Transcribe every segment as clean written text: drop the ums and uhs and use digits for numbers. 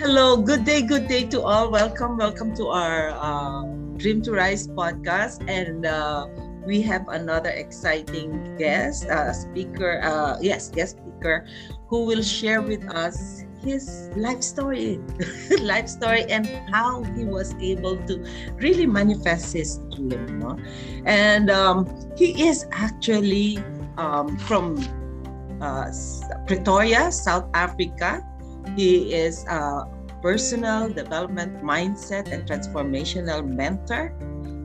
Hello, good day to all. Welcome to our Dream to Rise podcast, and we have another exciting guest guest speaker, who will share with us his life story, and how he was able to really manifest his dream. No? And he is actually from Pretoria, South Africa. He is a personal development mindset and transformational mentor.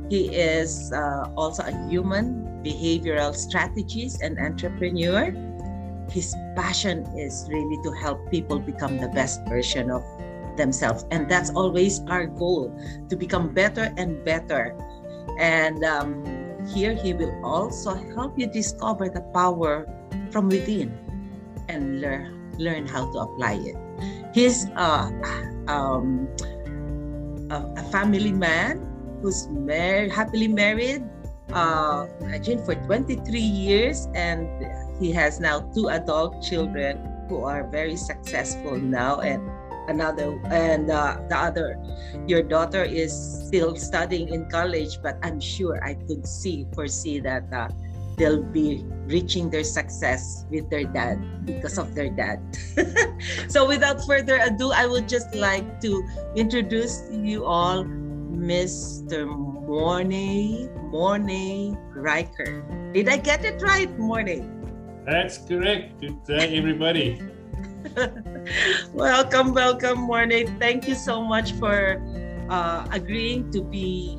He is also a human behavioral strategist and entrepreneur. His passion is really to help people become the best version of themselves. And that's always our goal, to become better and better. And here he will also help you discover the power from within and learn how to apply it. He's a family man who's happily married, Ajin, for 23 years, and he has now 2 adult children who are very successful now, and your daughter is still studying in college, but I'm sure I could foresee that they'll be reaching their success with their dad because of their dad. So without further ado, I would just like to introduce to you all Mr. Morne Reichert. Did I get it right, Morne? That's correct. Good day, everybody. welcome, Morne. Thank you so much for agreeing to be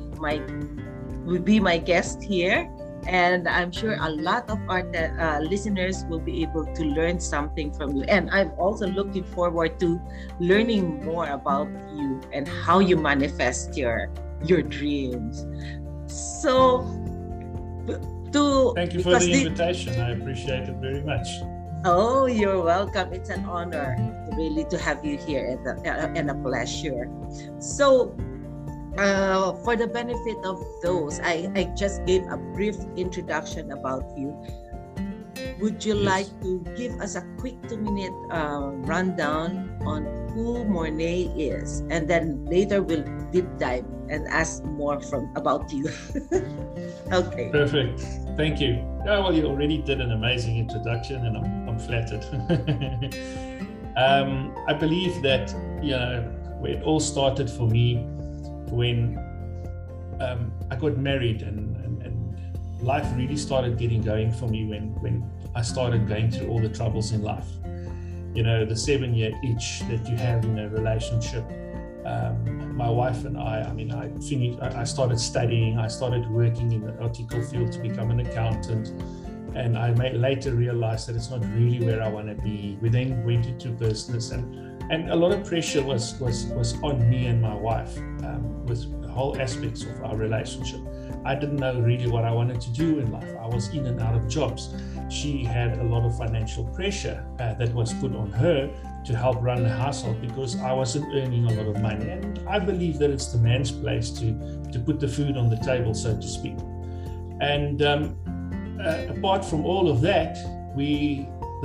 my guest here. And I'm sure a lot of our listeners will be able to learn something from you. And I'm also looking forward to learning more about you and how you manifest your dreams. So, thank you for the invitation. I appreciate it very much. Oh, you're welcome. It's an honor really to have you here, and a pleasure. So, for the benefit of those, I just gave a brief introduction about you. Would you like to give us a quick 2-minute rundown on who Morne is, and then later we'll deep dive and ask more about you? Okay. Perfect. Thank you. Oh, well, you already did an amazing introduction, and I'm flattered. I believe that it all started for me when I got married, and life really started getting going for me when I started going through all the troubles in life. The 7-year itch that you have in a relationship. My wife and I started studying, I started working in the nautical field to become an accountant, and I later realized that it's not really where I want to be. We then went into business, and a lot of pressure was on me and my wife with the whole aspects of our relationship. I didn't know really what I wanted to do in life. I was in and out of jobs. She had a lot of financial pressure that was put on her to help run the household, because I wasn't earning a lot of money. And I believe that it's the man's place to put the food on the table, so to speak. And apart from all of that, the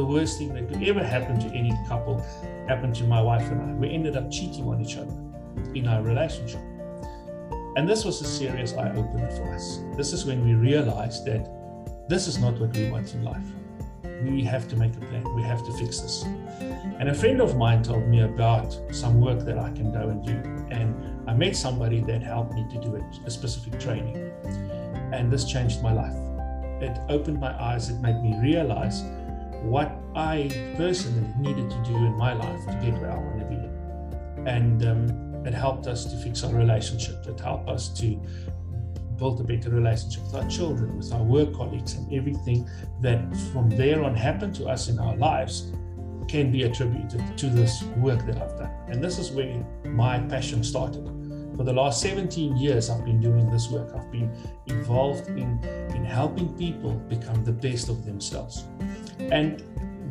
worst thing that could ever happen to any couple happened to my wife and I. We ended up cheating on each other in our relationship. And this was a serious eye-opener for us. This is when we realized that this is not what we want in life. We have to make a plan. We have to fix this. And a friend of mine told me about some work that I can go and do. And I met somebody that helped me to do a specific training. And this changed my life. It opened my eyes. It made me realize what I personally needed to do in my life to get where I want to be. And it helped us to fix our relationship. It helped us to build a better relationship with our children, with our work colleagues, and everything that from there on happened to us in our lives can be attributed to this work that I've done. And this is where my passion started. For the last 17 years, I've been doing this work. I've been involved in helping people become the best of themselves. And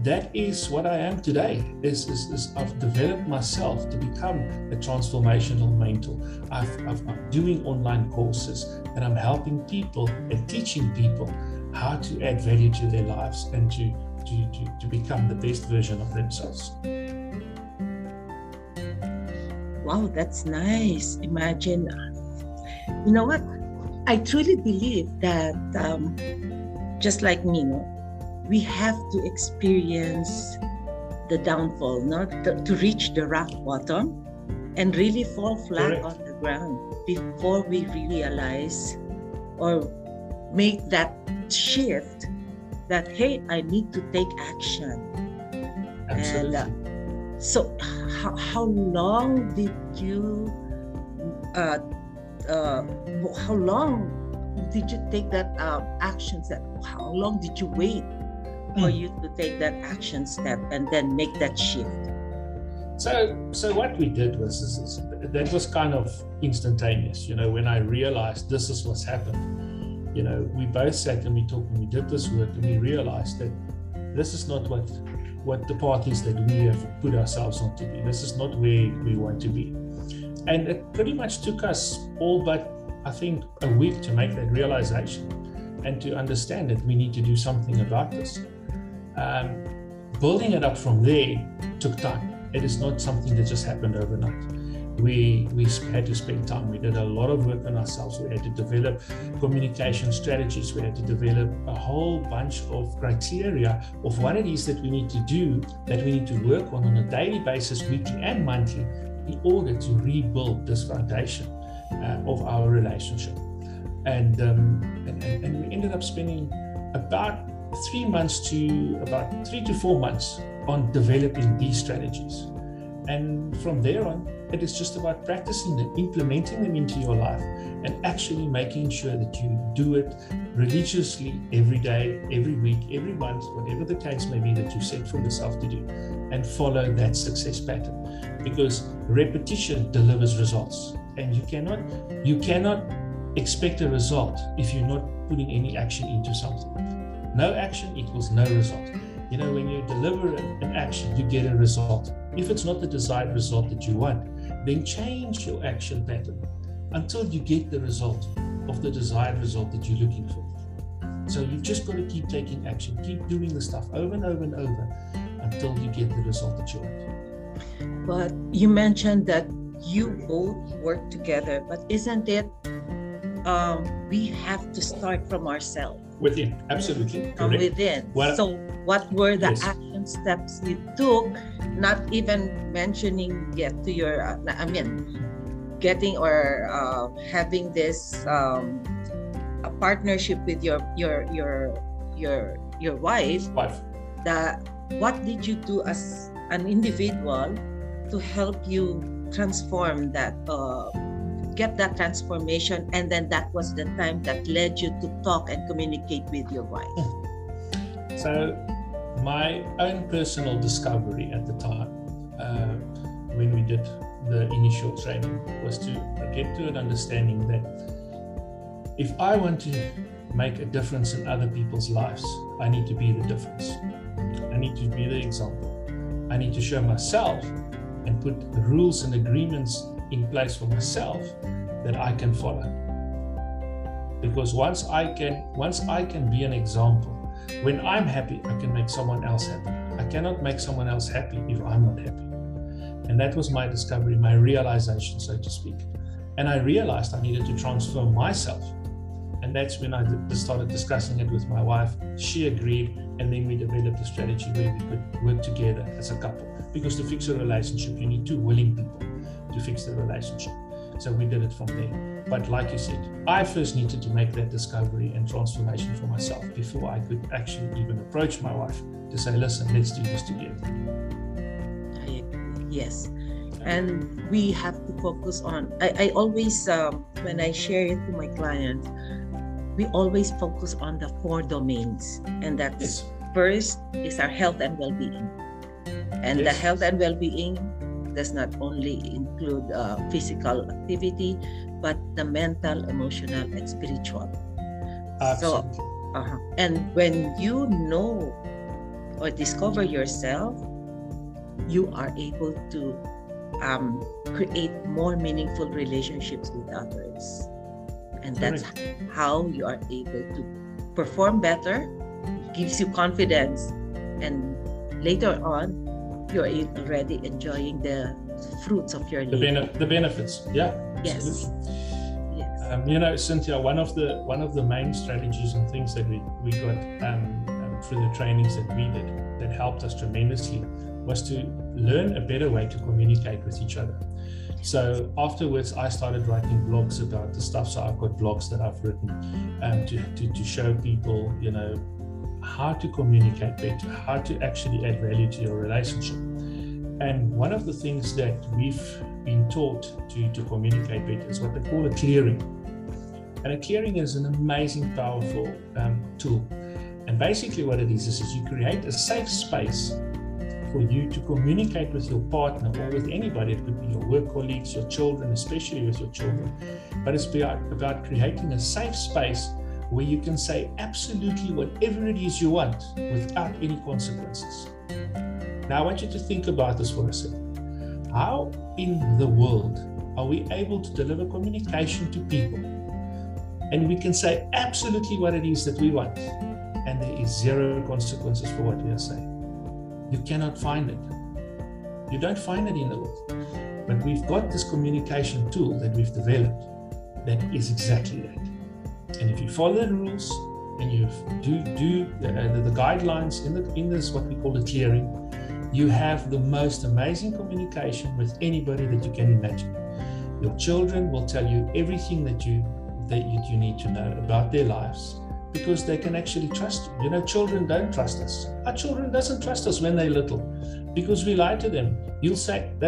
that is what I am today. I've developed myself to become a transformational mentor. I'm doing online courses, and I'm helping people and teaching people how to add value to their lives and to become the best version of themselves. wow, that's nice. Imagine, you know what? I truly believe that just like me, we have to experience the downfall, to reach the rock bottom and really fall flat on the ground before we realize or make that shift that, hey, I need to take action. Absolutely. And so how long did you take that action step? How long did you wait for you to take that action step and then make that shift? So what we did was that was kind of instantaneous. When I realized this is what's happened, we both sat and we talked and we did this work and we realized that this is not what the path is that we have put ourselves on to be. This is not where we want to be. And it pretty much took us all but, I think, a week to make that realization and to understand that we need to do something about this. Building it up from there took time. It is not something that just happened overnight. We had to spend time. We did a lot of work on ourselves. We had to develop communication strategies. We had to develop a whole bunch of criteria of what it is that we need to do, that we need to work on a daily basis, weekly and monthly, in order to rebuild this foundation of our relationship. And, and we ended up spending about 3 months to about 3 to 4 months on developing these strategies. And from there on, it is just about practicing them, implementing them into your life, and actually making sure that you do it religiously every day, every week, every month, whatever the case may be that you set for yourself to do, and follow that success pattern. Because repetition delivers results, and you cannot expect a result if you're not putting any action into something. No action equals no result. When you deliver an action, you get a result. If it's not the desired result that you want, then change your action pattern until you get the result of the desired result that you're looking for. So you've just got to keep taking action, keep doing the stuff over and over and over until you get the result that you want. But you mentioned that you both work together, but isn't it we have to start from ourselves? Within, absolutely. From within. Well, so what were the action steps you took, not even mentioning yet to your, getting or having this a partnership with your wife. What did you do as an individual to help you transform that, get that transformation, and then that was the time that led you to talk and communicate with your wife? So my own personal discovery at the time, when we did the initial training, was to get to an understanding that if I want to make a difference in other people's lives, I need to be the difference. I need to be the example. I need to show myself and put the rules and agreements in place for myself that I can follow. Because once I can be an example, when I'm happy, I can make someone else happy. I cannot make someone else happy if I'm not happy. And that was my discovery, my realization, so to speak. And I realized I needed to transform myself. And that's when I started discussing it with my wife. She agreed, and then we developed a strategy where we could work together as a couple. Because to fix a relationship, you need two willing people to fix the relationship. So we did it from there. But like you said, I first needed to make that discovery and transformation for myself before I could actually even approach my wife to say, listen, let's do this together. Yes. And we have to focus on, I always, when I share it to my clients, we always focus on the four domains. And that's first is our health and well-being. And the health and well-being does not only include physical activity, but the mental, emotional, and spiritual. Absolutely. So, and when you know or discover yourself, you are able to create more meaningful relationships with others. And that's how you are able to perform better, gives you confidence, and later on, you're already enjoying the fruits of your labor. The benefits, yeah. Yes. Absolutely. Yes. Cynthia, one of the main strategies and things that we got through the trainings that we did that helped us tremendously was to learn a better way to communicate with each other. So afterwards, I started writing blogs about the stuff. So I've got blogs that I've written to show people, how to communicate better, how to actually add value to your relationship. And one of the things that we've been taught to communicate better is what they call a clearing. And a clearing is an amazing, powerful tool. And basically what it is you create a safe space for you to communicate with your partner or with anybody. It could be your work colleagues, your children, especially with your children. But it's about creating a safe space where you can say absolutely whatever it is you want without any consequences. Now I want you to think about this for a second. How in the world are we able to deliver communication to people and we can say absolutely what it is that we want and there is zero consequences for what we are saying? You cannot find it. You don't find it in the world. But we've got this communication tool that we've developed that is exactly that. And if you follow the rules and you do the guidelines in this, what we call the clearing, you have the most amazing communication with anybody that you can imagine. Your children will tell you everything that you need to know about their lives, because they can actually trust you. Children don't trust us. Our children doesn't trust us when they're little because we lie to them. They'll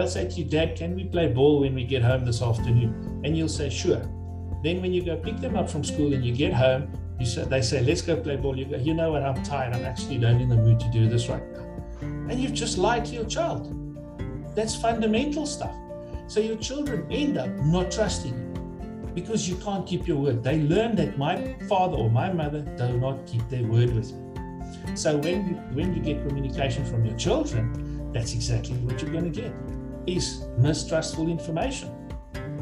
say to you, Dad, can we play ball when we get home this afternoon? And you'll say, sure. Then when you go pick them up from school and you get home, they say, let's go play ball. You go, you know what, I'm tired. I'm actually not in the mood to do this right now. And you've just lied to your child. That's fundamental stuff. So your children end up not trusting you, because you can't keep your word. They learn that my father or my mother do not keep their word with me. So when you get communication from your children, that's exactly what you're going to get, is mistrustful information.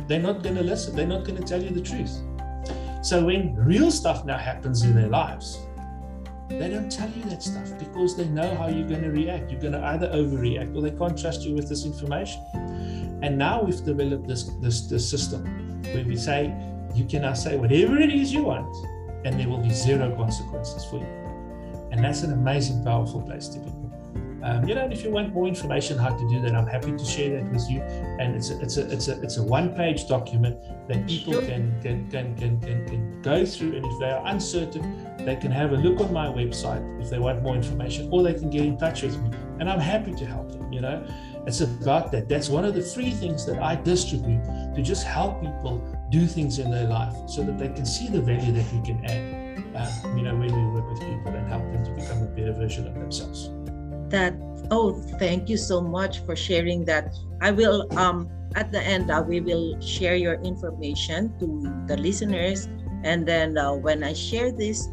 They're not going to listen. They're not going to tell you the truth. So when real stuff now happens in their lives, they don't tell you that stuff because they know how you're going to react. You're going to either overreact or they can't trust you with this information. And now we've developed this system where we say, you can now say whatever it is you want, and there will be zero consequences for you. And that's an amazing, powerful place to be. And if you want more information how to do that, I'm happy to share that with you. And it's a one-page document that people can go through. And if they are uncertain, they can have a look on my website if they want more information, or they can get in touch with me. And I'm happy to help them. It's about that. That's one of the free things that I distribute to just help people do things in their life so that they can see the value that we can add, when we work with people and help them to become a better version of themselves. Thank you so much for sharing that. I will at the end we will share your information to the listeners, and then when I share this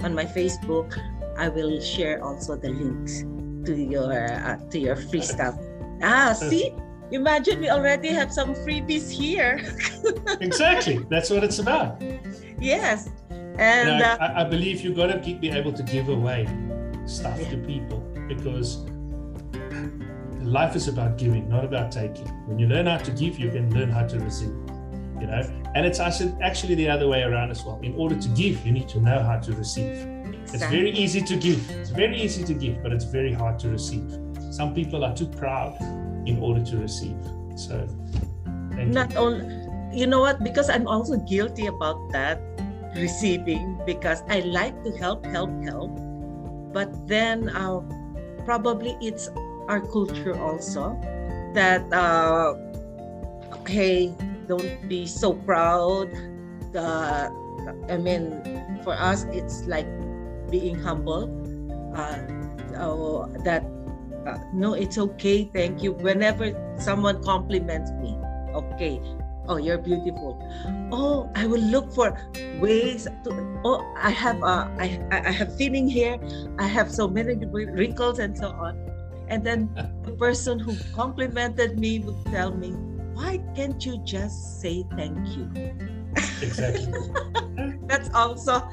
on my Facebook, I will share also the links to your free stuff. See, imagine we already have some freebies here. Exactly, that's what it's about. Yes, and I believe you got to be able to give away stuff to people, because life is about giving, not about taking. When you learn how to give, you can learn how to receive, and it's actually the other way around as well. In order to give, you need to know how to receive. Exactly. It's very easy to give. It's very easy to give, but it's very hard to receive. Some people are too proud in order to receive. So because I'm also guilty about that, receiving, because I like to help. But then probably it's our culture also that, don't be so proud. For us, it's like being humble. No, it's okay. Thank you. Whenever someone compliments me, okay. Oh, you're beautiful. Oh, I will look for ways to. Oh, I have I have thinning hair. I have so many wrinkles and so on. And then the person who complimented me would tell me, "Why can't you just say thank you?" Exactly. that's also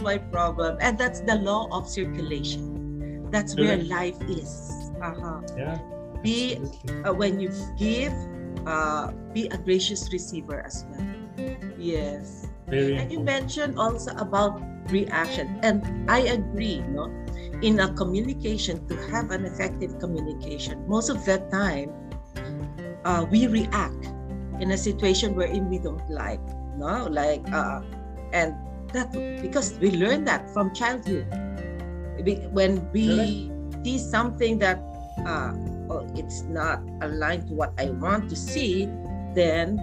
my problem, and that's the law of circulation. That's where life is. Yeah. When you give, be a gracious receiver as well. Yes. Very important. And you mentioned also about reaction, and I agree, no? In a communication, to have an effective communication, most of the time we react in a situation wherein we don't like, no? Like, and that, because we learn that from childhood. When we see something that it's not aligned to what I want to see, then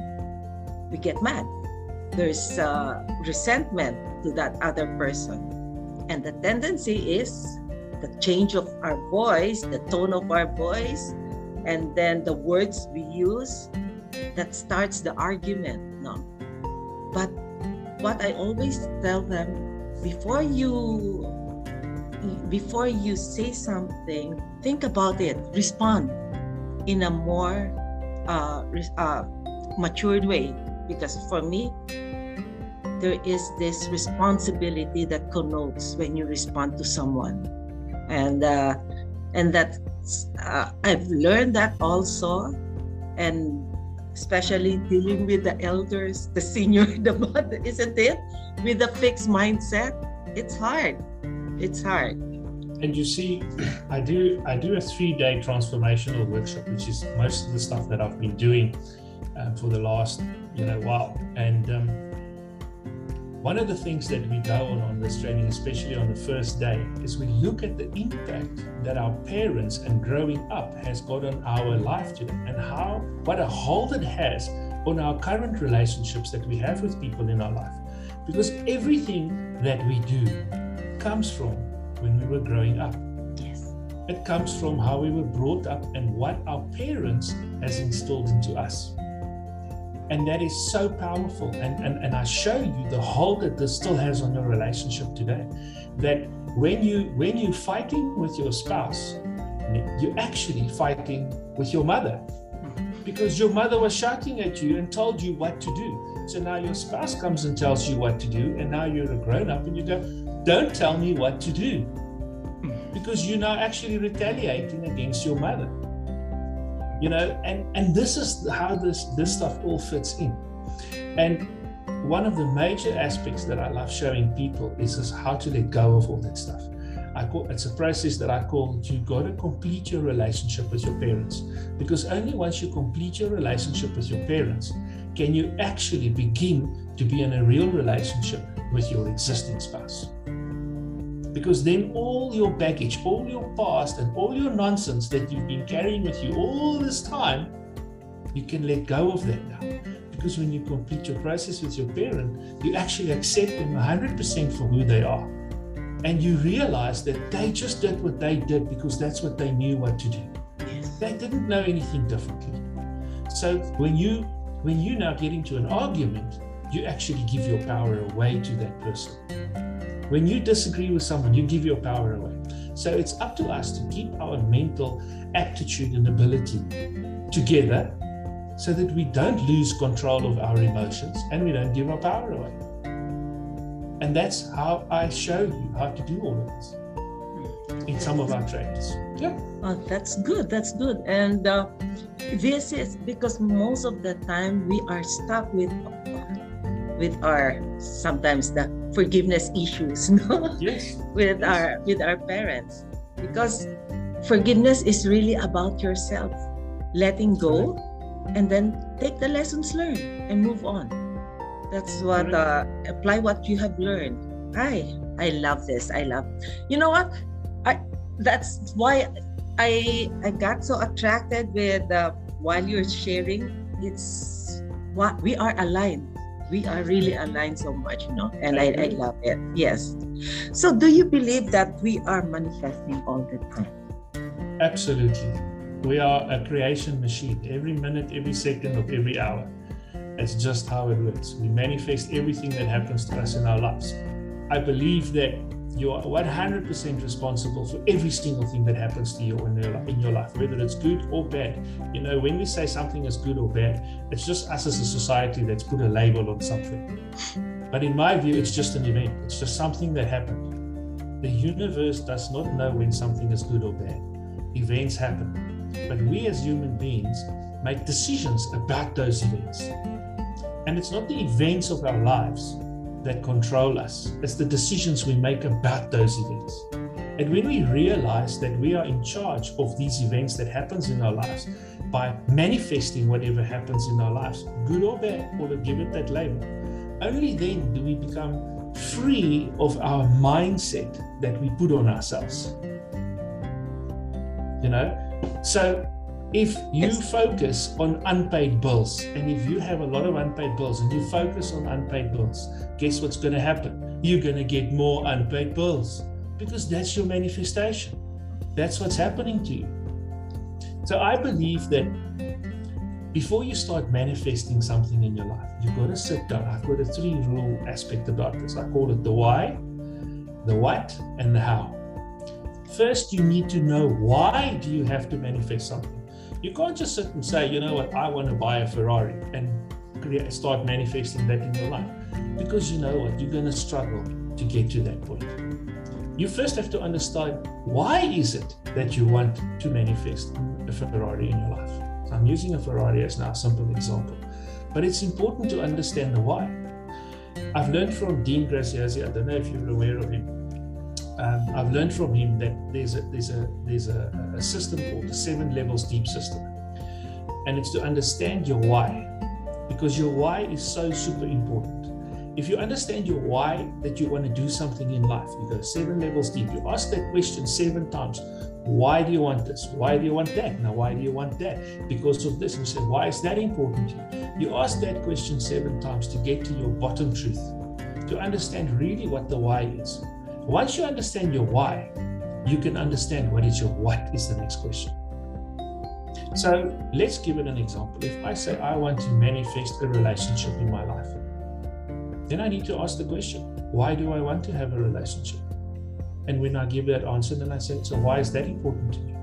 we get mad. There's resentment to that other person. And the tendency is the change of our voice, the tone of our voice, and then the words we use that starts the argument. No? But what I always tell them, before you say something, think about it, respond in a more matured way. Because for me, there is this responsibility that connotes when you respond to someone. And that's, I've learned that also, and especially dealing with the elders, the senior, the mother, isn't it? With a fixed mindset, it's hard. It's hard. And you see, I do a 3-day transformational workshop, which is most of the stuff that I've been doing for the last, while. And one of the things that we go on this training, especially on the first day, is we look at the impact that our parents and growing up has got on our life today, and what a hold it has on our current relationships that we have with people in our life. Because everything that we do comes from when we were growing up. Yes. It comes from how we were brought up and what our parents has instilled into us. And that is so powerful. And I show you the hold that this still has on your relationship today. That when you're fighting with your spouse, you're actually fighting with your mother. Because your mother was shouting at you and told you what to do. So now your spouse comes and tells you what to do, and now you're a grown-up and you go, "Don't tell me what to do," because you're now actually retaliating against your mother, and this is how this stuff all fits in. And one of the major aspects that I love showing people is how to let go of all that stuff. It's a process that I call, you got to complete your relationship with your parents, because only once you complete your relationship with your parents can you actually begin to be in a real relationship with your existing spouse. Because then all your baggage, all your past, and all your nonsense that you've been carrying with you all this time, you can let go of that now. Because when you complete your process with your parent, you actually accept them 100% for who they are. And you realize that they just did what they did because that's what they knew what to do. Yes. They didn't know anything differently. So when you now get into an argument, you actually give your power away to that person. When you disagree with someone, you give your power away. So it's up to us to keep our mental aptitude and ability together so that we don't lose control of our emotions and we don't give our power away. And that's how I show you how to do all of this in some of our trainings. Yeah. Oh, that's good. That's good. And this is because most of the time we are stuck with our, sometimes the forgiveness issues, no? Yes. with our parents, because forgiveness is really about yourself letting go, and then take the lessons learned and move on. That's what apply what you have learned. I love this. I love. You know what? That's why I got so attracted with while you're sharing. It's what we are aligned. We are really aligned so much, and I love it. Yes. So do you believe that we are manifesting all the time? Absolutely. We are a creation machine. Every minute, every second of every hour. That's just how it works. We manifest everything that happens to us in our lives. I believe that you are 100% responsible for every single thing that happens to you in your life, whether it's good or bad. When we say something is good or bad, it's just us as a society that's put a label on something. But in my view, it's just an event. It's just something that happened. The universe does not know when something is good or bad. Events happen. But we as human beings make decisions about those events. And it's not the events of our lives that control us, it's the decisions we make about those events. And when we realize that we are in charge of these events that happens in our lives by manifesting whatever happens in our lives, good or bad, or give it that label, only then do we become free of our mindset that we put on ourselves. You know, so if you focus on unpaid bills, and if you have a lot of unpaid bills and you focus on unpaid bills, guess what's going to happen? You're going to get more unpaid bills, because that's your manifestation. That's what's happening to you. So I believe that before you start manifesting something in your life, you've got to sit down. I've got a three-rule aspect about this. I call it the why, the what, and the how. First, you need to know why do you have to manifest something. You can't just sit and say, you know what, I want to buy a Ferrari and start manifesting that in your life. Because you know what, you're going to struggle to get to that point. You first have to understand, why is it that you want to manifest a Ferrari in your life? I'm using a Ferrari as now a simple example, but it's important to understand the why. I've learned from Dean Graziosi, I don't know if you're aware of him, I've learned from him that there's a system called the 7 levels deep system, and it's to understand your why, because your why is so super important. If you understand your why, that you want to do something in life, you go 7 levels deep. You ask that question 7 times. Why do you want this? Why do you want that? Now, why do you want that? Because of this. You say, why is that important to you? You ask that question 7 times to get to your bottom truth, to understand really what the why is. Once you understand your why, you can understand what is your what is the next question. So let's give it an example. If I say I want to manifest a relationship in my life, then I need to ask the question, why do I want to have a relationship? And when I give that answer, then I say, so why is that important to you?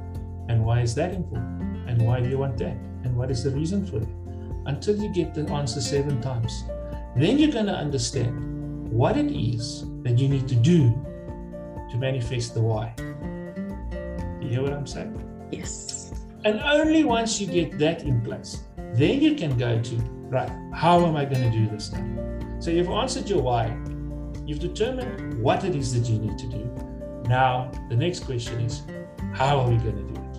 And why is that important? And why do you want that? And what is the reason for it? Until you get the answer 7 times, then you're going to understand what it is that you need to do to manifest the why. You hear what I'm saying? Yes. And only once you get that in place, then you can go to, right, how am I going to do this now? So you've answered your why. You've determined what it is that you need to do. Now, the next question is, how are we going to do it?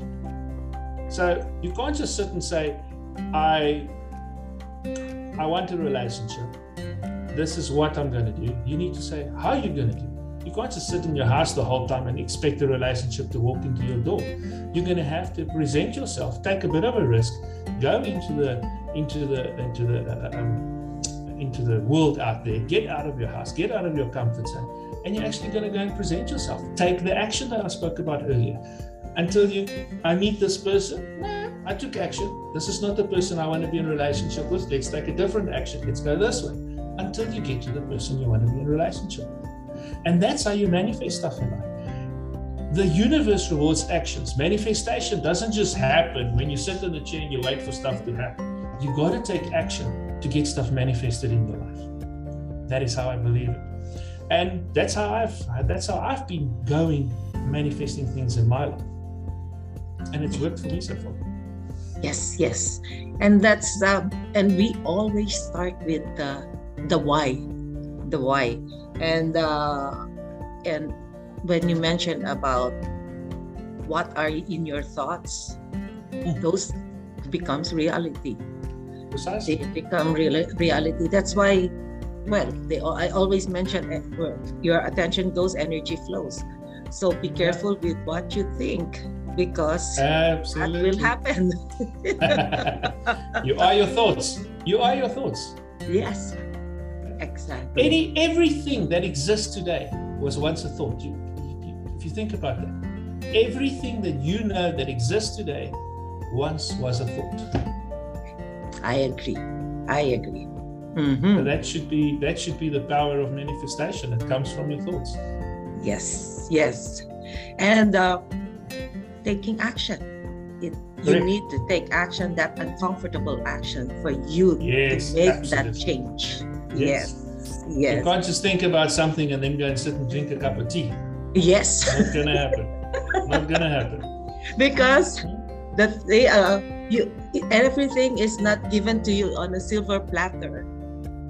So you can't just sit and say, I want a relationship. This is what I'm going to do. You need to say, how are you going to do it? You can't just sit in your house the whole time and expect the relationship to walk into your door. You're going to have to present yourself, take a bit of a risk, go into the world out there, get out of your house, get out of your comfort zone, and you're actually going to go and present yourself. Take the action that I spoke about earlier. Until I meet this person, I took action. This is not the person I want to be in a relationship with. Let's take a different action. Let's go this way. Until you get to the person you want to be in a relationship with. And that's how you manifest stuff in life. The universe rewards actions. Manifestation doesn't just happen when you sit in the chair and you wait for stuff to happen. You got to take action to get stuff manifested in your life. That is how I believe it. And that's how I've been going, manifesting things in my life. And it's worked for me so far. Yes, yes. And that's, and we always start with the why, and when you mentioned about what are in your thoughts, those becomes reality. Precisely. They become reality. That's why, I always mention your attention goes, energy flows. So be careful with what you think, because Absolutely. That will happen. You are your thoughts. You are your thoughts. Yes. Exactly. Everything that exists today was once a thought. If you think about that, everything that you know that exists today once was a thought. I agree. Mm-hmm. So that should be the power of manifestation that comes from your thoughts. Yes, and taking action. You need to take action, that uncomfortable action, for you to make that change. Yes. You can't just think about something and then go and sit and drink a cup of tea. Yes. Not gonna happen. Because that they everything is not given to you on a silver platter.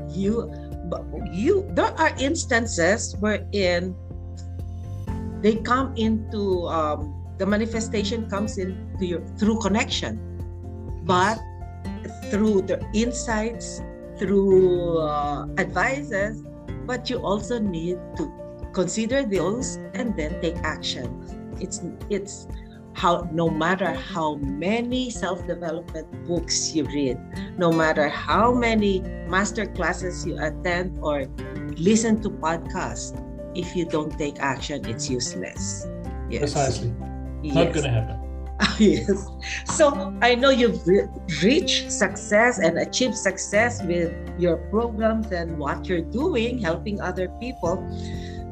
There are instances wherein they come into the manifestation comes into you through connection, but through the insights, through advices, but you also need to consider those and then take action. It's how, no matter how many self-development books you read, no matter how many master classes you attend or listen to podcasts, if you don't take action, it's useless. Yes. Precisely. Yes. Not going to happen. Yes. So I know you've reached success and achieved success with your programs and what you're doing, helping other people.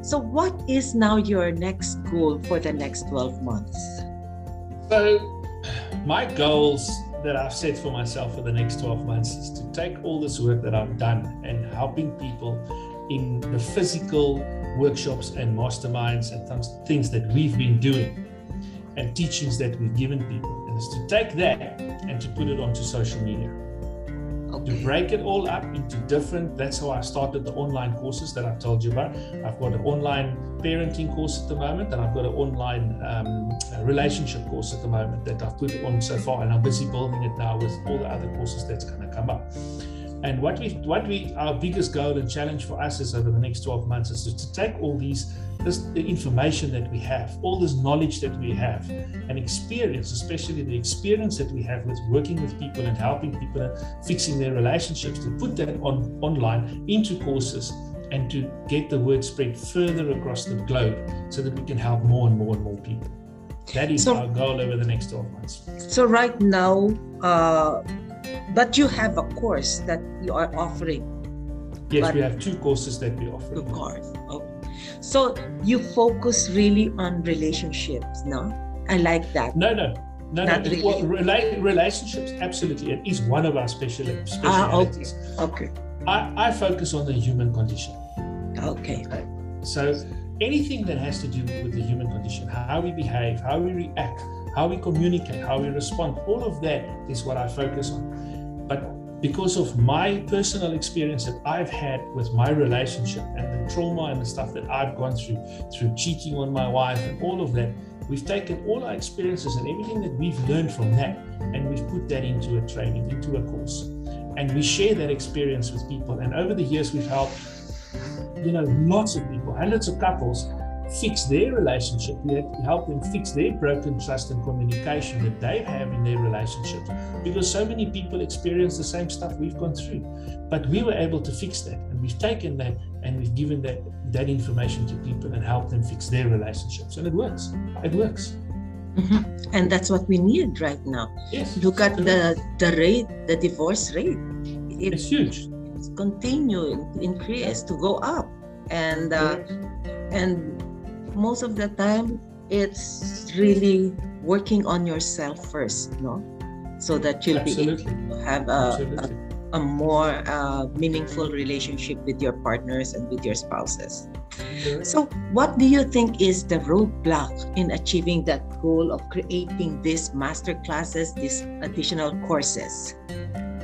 So what is now your next goal for the next 12 months? So my goals that I've set for myself for the next 12 months is to take all this work that I've done and helping people in the physical workshops and masterminds and things that we've been doing and teachings that we've given people, and is to take that and to put it onto social media. Okay. To break it all up into different, that's how I started the online courses that I've told you about. I've got an online parenting course at the moment, and I've got an online relationship course at the moment that I've put on so far, and I'm busy building it now with all the other courses that's going to come up. And our biggest goal and challenge for us is over the next 12 months is to take all the information that we have, all this knowledge that we have, and experience, especially the experience that we have with working with people and helping people and fixing their relationships, to put that online into courses and to get the word spread further across the globe so that we can help more and more and more people. That is our goal over the next 12 months. So right now, but you have a course that you are offering. Yes, we have two courses that we offer. Two courses. Okay. So you focus really on relationships, no? I like that. No. Really. Well, relationships, absolutely. It is one of our specialities. Okay. I focus on the human condition. Okay. So anything that has to do with the human condition, how we behave, how we react, how we communicate, how we respond, all of that is what I focus on. But because of my personal experience that I've had with my relationship and the trauma and the stuff that I've gone through cheating on my wife and all of that, we've taken all our experiences and everything that we've learned from that, and we've put that into a training, into a course. And we share that experience with people. And over the years, we've helped, lots of people, hundreds of couples, fix their relationship. We have to help them fix their broken trust and communication that they have in their relationships, because so many people experience the same stuff we've gone through, but we were able to fix that, and we've taken that and we've given that information to people and helped them fix their relationships, and it works. Mm-hmm. And that's what we need right now. Yes, look at the rate, the divorce rate, it's huge. It's continuing to increase, to go up, and most of the time, it's really working on yourself first, no? So that you'll be able to have a more meaningful relationship with your partners and with your spouses. Sure. So what do you think is the roadblock in achieving that goal of creating these masterclasses, these additional courses?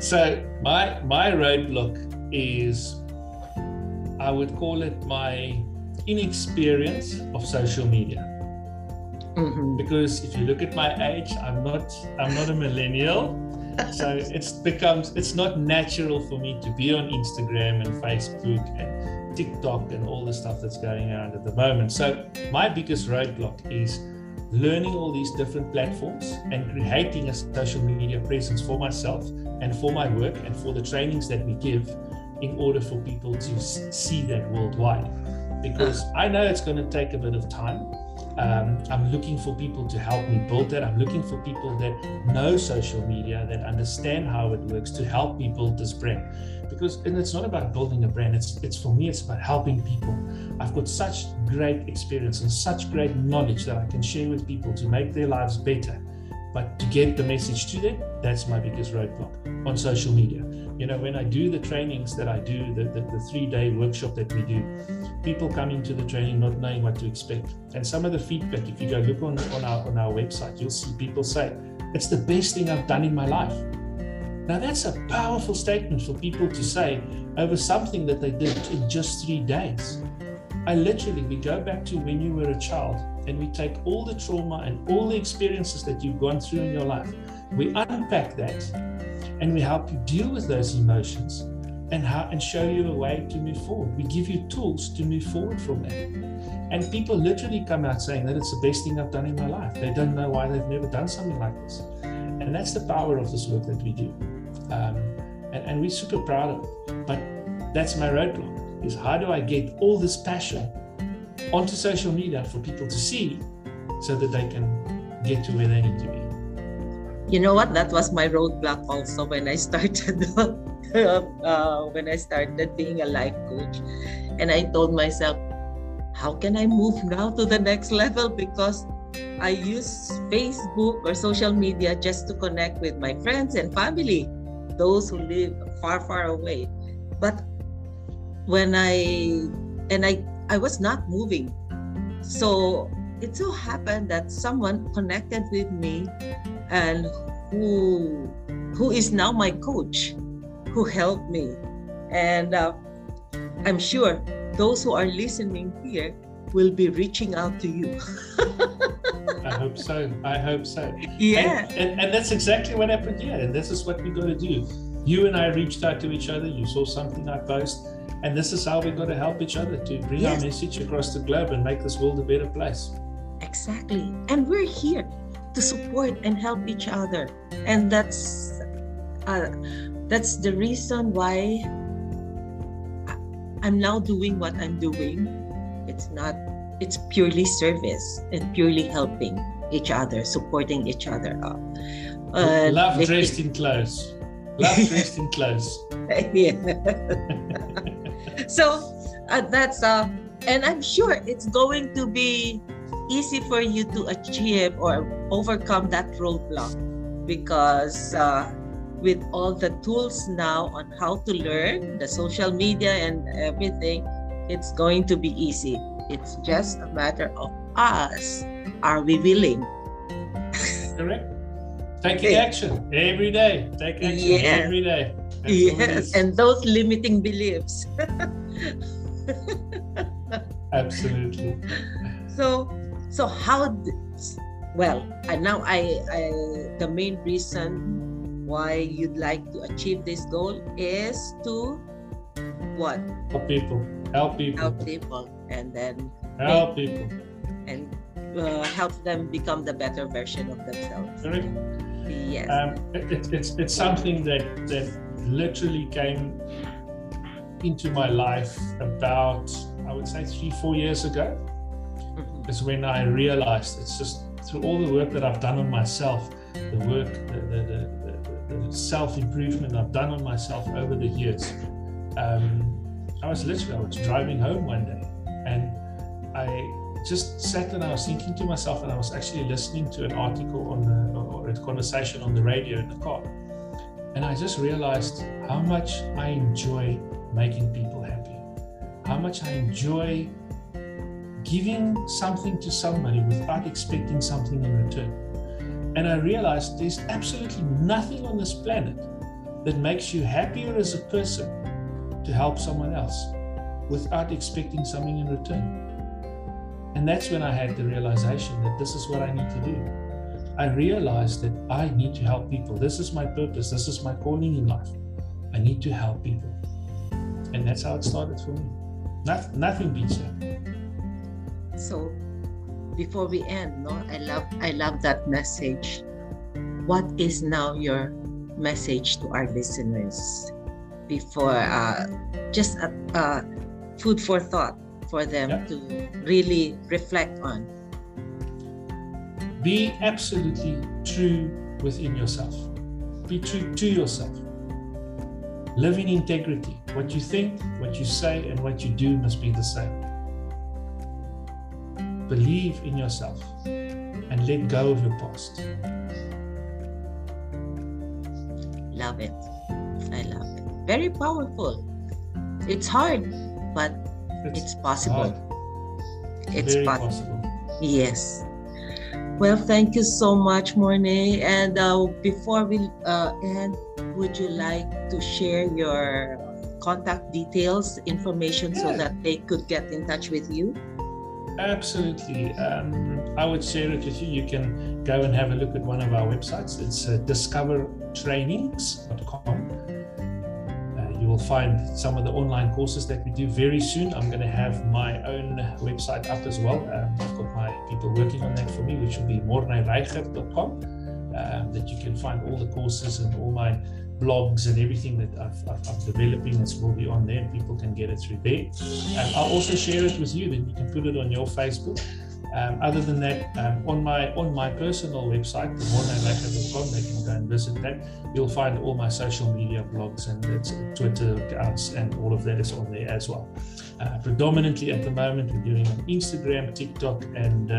So my roadblock is, I would call it my inexperience of social media. Mm-hmm. Because if you look at my age, I'm not a millennial, so it's not natural for me to be on Instagram and Facebook and TikTok and all the stuff that's going around at the moment. So my biggest roadblock is learning all these different platforms and creating a social media presence for myself and for my work and for the trainings that we give, in order for people to see that worldwide. Because I know it's going to take a bit of time. I'm looking for people to help me build that. I'm looking for people that know social media, that understand how it works, to help me build this brand. And it's not about building a brand. It's for me, it's about helping people. I've got such great experience and such great knowledge that I can share with people to make their lives better. But to get the message to them, that's my biggest roadblock on social media. When I do the trainings that I do, the 3-day workshop that we do, people come into the training not knowing what to expect. And some of the feedback, if you go look on our website, you'll see people say, It's the best thing I've done in my life. Now, that's a powerful statement for people to say over something that they did in just 3 days. We go back to when you were a child, and we take all the trauma and all the experiences that you've gone through in your life. We unpack that, and we help you deal with those emotions and show you a way to move forward. We give you tools to move forward from that. And people literally come out saying that it's the best thing I've done in my life. They don't know why they've never done something like this. And that's the power of this work that we do. And we're super proud of it. But that's my roadblock, is how do I get all this passion onto social media for people to see so that they can get to where they need to be? You know what? That was my roadblock also when I started being a life coach. And I told myself, how can I move now to the next level? Because I use Facebook or social media just to connect with my friends and family, those who live far, far away. But when I was not moving. So it so happened that someone connected with me and who is now my coach, who helped me. And I'm sure those who are listening here will be reaching out to you. I hope so. Yeah. And that's exactly what happened here. And this is what we got to do. You and I reached out to each other. You saw something I post. And this is how we got to help each other to bring our message across the globe and make this world a better place. Exactly. And we're here to support and help each other. And that's the reason why I'm now doing what I'm doing. It's purely service and purely helping each other, supporting each other up. Love dressed in clothes. Yeah. So that's and I'm sure it's going to be easy for you to achieve or overcome that roadblock, because with all the tools now on how to learn, the social media and everything, it's going to be easy. It's just a matter of us. Are we willing? Correct. Taking action every day. Take action every day. That's yes, and those limiting beliefs. Absolutely. So how? The main reason why you'd like to achieve this goal is to what? Help people, and then help people, and help them become the better version of themselves. Correct. Yes. It's something that literally came into my life about, I would say, 3-4 years ago. Mm-hmm. Is when I realized, it's just through all the work that I've done on myself, the work, the self-improvement I've done on myself over the years. I was driving home one day, and I just sat and I was thinking to myself, and I was actually listening to an article or a conversation on the radio in the car. And I just realized how much I enjoy making people happy, how much I enjoy giving something to somebody without expecting something in return. And I realized there's absolutely nothing on this planet that makes you happier as a person to help someone else without expecting something in return. And that's when I had the realization that this is what I need to do. I realized that I need to help people. This is my purpose. This is my calling in life. I need to help people. And that's how it started for me. Nothing beats that. So, before we end, I love that message. What is now your message to our listeners? Before, just food for thought for them to really reflect on. Be absolutely true within yourself. Be true to yourself. Live in integrity. What you think, what you say, and what you do must be the same. Believe in yourself and let go of your past. Love it. I love it. Very powerful. It's hard, but it's possible. It's possible. Yes. Well, thank you so much, Morne. And before we end, would you like to share your contact details, information, so that they could get in touch with you? Absolutely. I would share it with you. You can go and have a look at one of our websites. It's discovertrainings.com. You will find some of the online courses that we do. Very soon, I'm going to have my own website up as well. I've got my people working on that for me, which will be mornereichert.com, that you can find all the courses and all my blogs and everything that I'm developing. It will be on there, and people can get it through there. I'll also share it with you, then you can put it on your Facebook. Other than that, on my personal website, the mornereichert.com, they can go and visit that. You'll find all my social media blogs and Twitter accounts and all of that is on there as well. Predominantly at the moment, we're doing Instagram, TikTok, and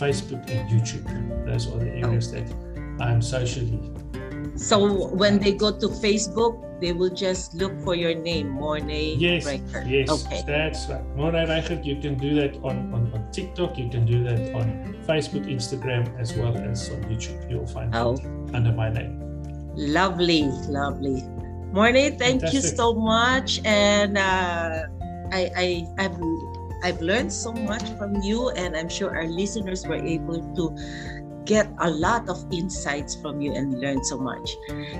Facebook and YouTube. Those are the areas that I'm socially. So when they go to Facebook, they will just look for your name, Morne Reichert. Yes, okay. That's right. Morne Reichert, you can do that on TikTok, you can do that on Facebook, Instagram, as well as on YouTube. You'll find it under my name. Lovely, lovely. Morne, thank you so much. And I've learned so much from you, and I'm sure our listeners were able to get a lot of insights from you and learn so much.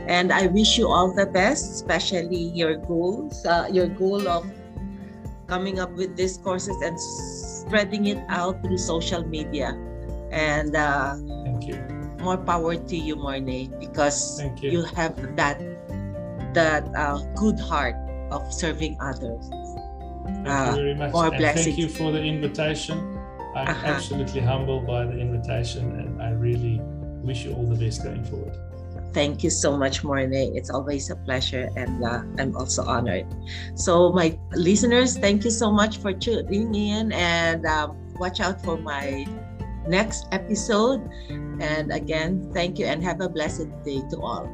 And I wish you all the best, especially your goals, your goal of coming up with these courses and spreading it out through social media. And thank you. More power to you, Morne, because you have that good heart of serving others. Thank you very much. More blessings. Thank you for the invitation. I'm absolutely humbled by the invitation, and I really wish you all the best going forward. Thank you so much, Morne. It's always a pleasure, and I'm also honored. So my listeners, thank you so much for tuning in, and watch out for my next episode. And again, thank you and have a blessed day to all.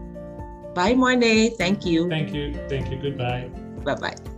Bye, Morne. Thank you. Thank you. Thank you. Goodbye. Bye-bye.